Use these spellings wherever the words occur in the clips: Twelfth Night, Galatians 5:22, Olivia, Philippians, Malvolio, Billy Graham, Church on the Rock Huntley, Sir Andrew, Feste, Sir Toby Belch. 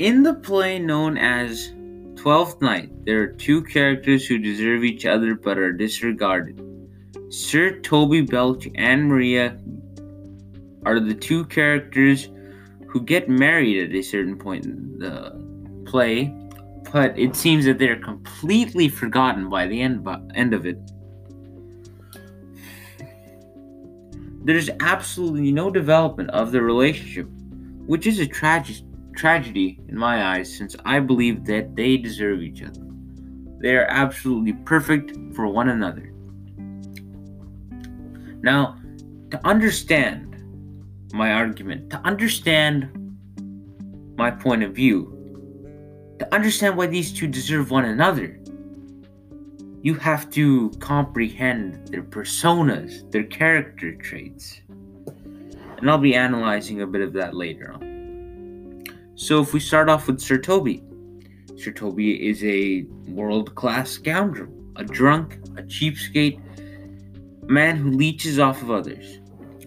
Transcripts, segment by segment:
In the play known as Twelfth Night, there are two characters who deserve each other but are disregarded. Sir Toby Belch and Maria are the two characters who get married at a certain point in the play, but it seems that they are completely forgotten by the end of it. There's absolutely no development of the relationship, which is a tragedy in my eyes, since I believe that they deserve each other. They are absolutely perfect for one another. Now, to understand my argument, to understand my point of view, to understand why these two deserve one another, you have to comprehend their personas, their character traits. And I'll be analyzing a bit of that later on. So if we start off with Sir Toby. Sir Toby is a world-class scoundrel, a drunk, a cheapskate, man who leeches off of others.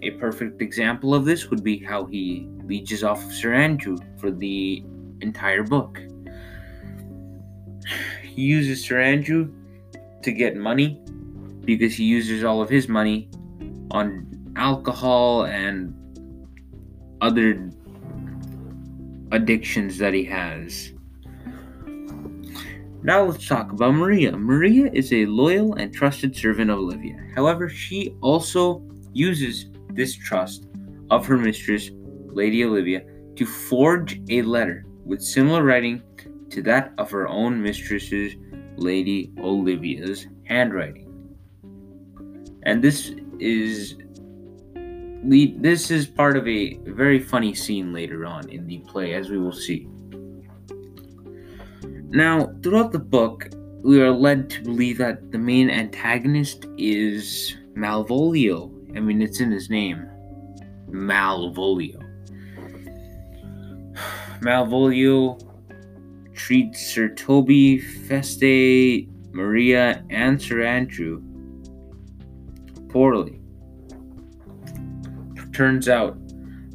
A perfect example of this would be how he leeches off of Sir Andrew for the entire book. He uses Sir Andrew to get money because he uses all of his money on alcohol and other addictions that he has. Now let's talk about Maria. Maria is a loyal and trusted servant of Olivia. However, she also uses this trust of her mistress, Lady Olivia, to forge a letter with similar writing to that of her own mistress's, Lady Olivia's, handwriting, and this is part of a very funny scene later on in the play, as we will see. Now, throughout the book, we are led to believe that the main antagonist is Malvolio. I mean, it's in his name, Malvolio. Malvolio treats Sir Toby, Feste, Maria, and Sir Andrew poorly. Turns out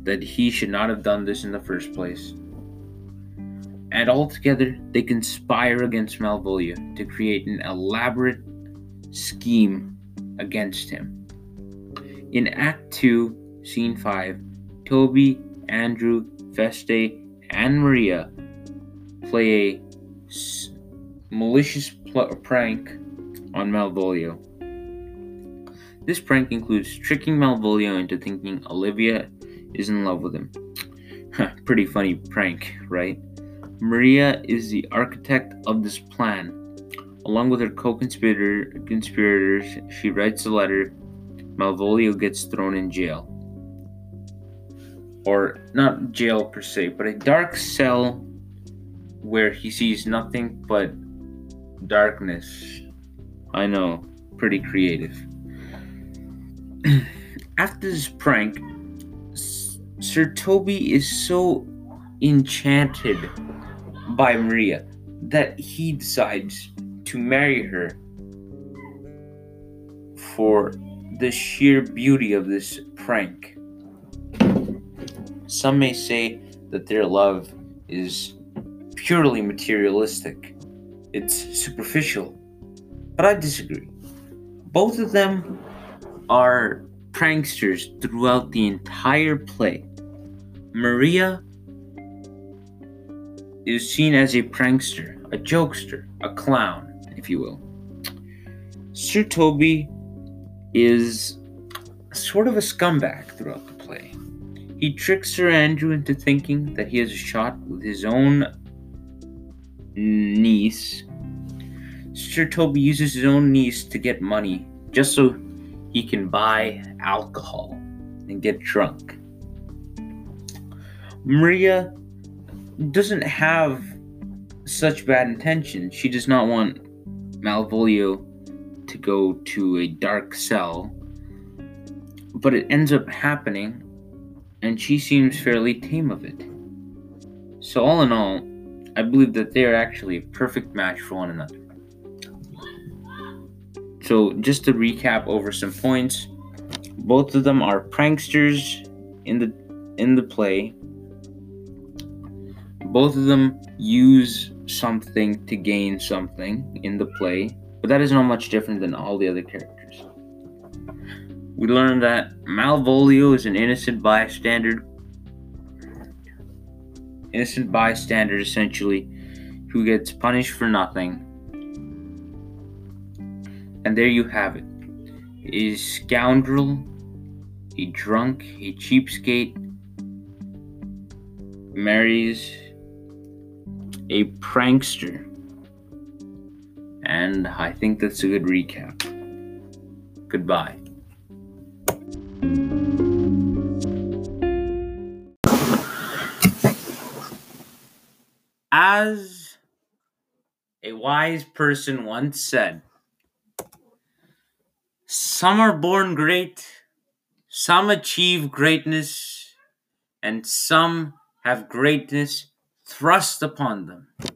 that he should not have done this in the first place. And altogether, they conspire against Malvolio to create an elaborate scheme against him. In Act 2, Scene 5, Toby, Andrew, Feste, and Maria play a malicious prank on Malvolio. This prank includes tricking Malvolio into thinking Olivia is in love with him. Pretty funny prank, right? Maria is the architect of this plan. Along with her co-conspirators, she writes the letter. Malvolio gets thrown in jail. Or, not jail per se, but a dark cell where he sees nothing but darkness. I know, pretty creative. After this prank, Sir Toby is so enchanted by Maria that he decides to marry her for the sheer beauty of this prank. Some may say that their love is purely materialistic. It's superficial. But I disagree. Both of them are pranksters throughout the entire play. Maria is seen as a prankster, a jokester, a clown, if you will. Sir Toby is sort of a scumbag throughout the play. He tricks Sir Andrew into thinking that he has a shot with his own niece. Sir Toby uses his own niece to get money just so he can buy alcohol and get drunk. Maria doesn't have such bad intentions. She does not want Malvolio to go to a dark cell, but it ends up happening, and she seems fairly tame of it. So all in all, I believe that they are actually a perfect match for one another. So just to recap over some points, both of them are pranksters in the play. Both of them use something to gain something in the play, but that is not much different than all the other characters. We learn that Malvolio is an innocent bystander. Innocent bystander, essentially, who gets punished for nothing. And there you have it. He's a scoundrel, a drunk, a cheapskate, marries a prankster. And I think that's a good recap. Goodbye. As a wise person once said, some are born great, some achieve greatness, and some have greatness thrust upon them.